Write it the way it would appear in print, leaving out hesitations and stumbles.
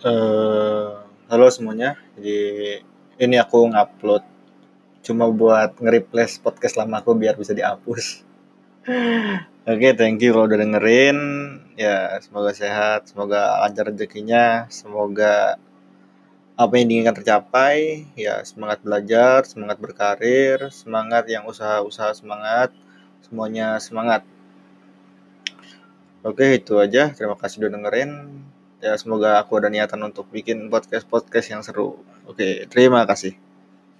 Halo semuanya, jadi ini aku ngupload cuma buat nge-replace podcast lama aku biar bisa dihapus. Oke, thank you kalau udah dengerin. Ya, semoga sehat, semoga lancar rezekinya, semoga apa yang diinginkan tercapai. Ya, semangat belajar, semangat berkarir, semangat yang usaha-usaha semangat, semuanya semangat. Oke, itu aja. Terima kasih udah dengerin. Ya, semoga aku ada niatan untuk bikin podcast-podcast yang seru. Oke, terima kasih.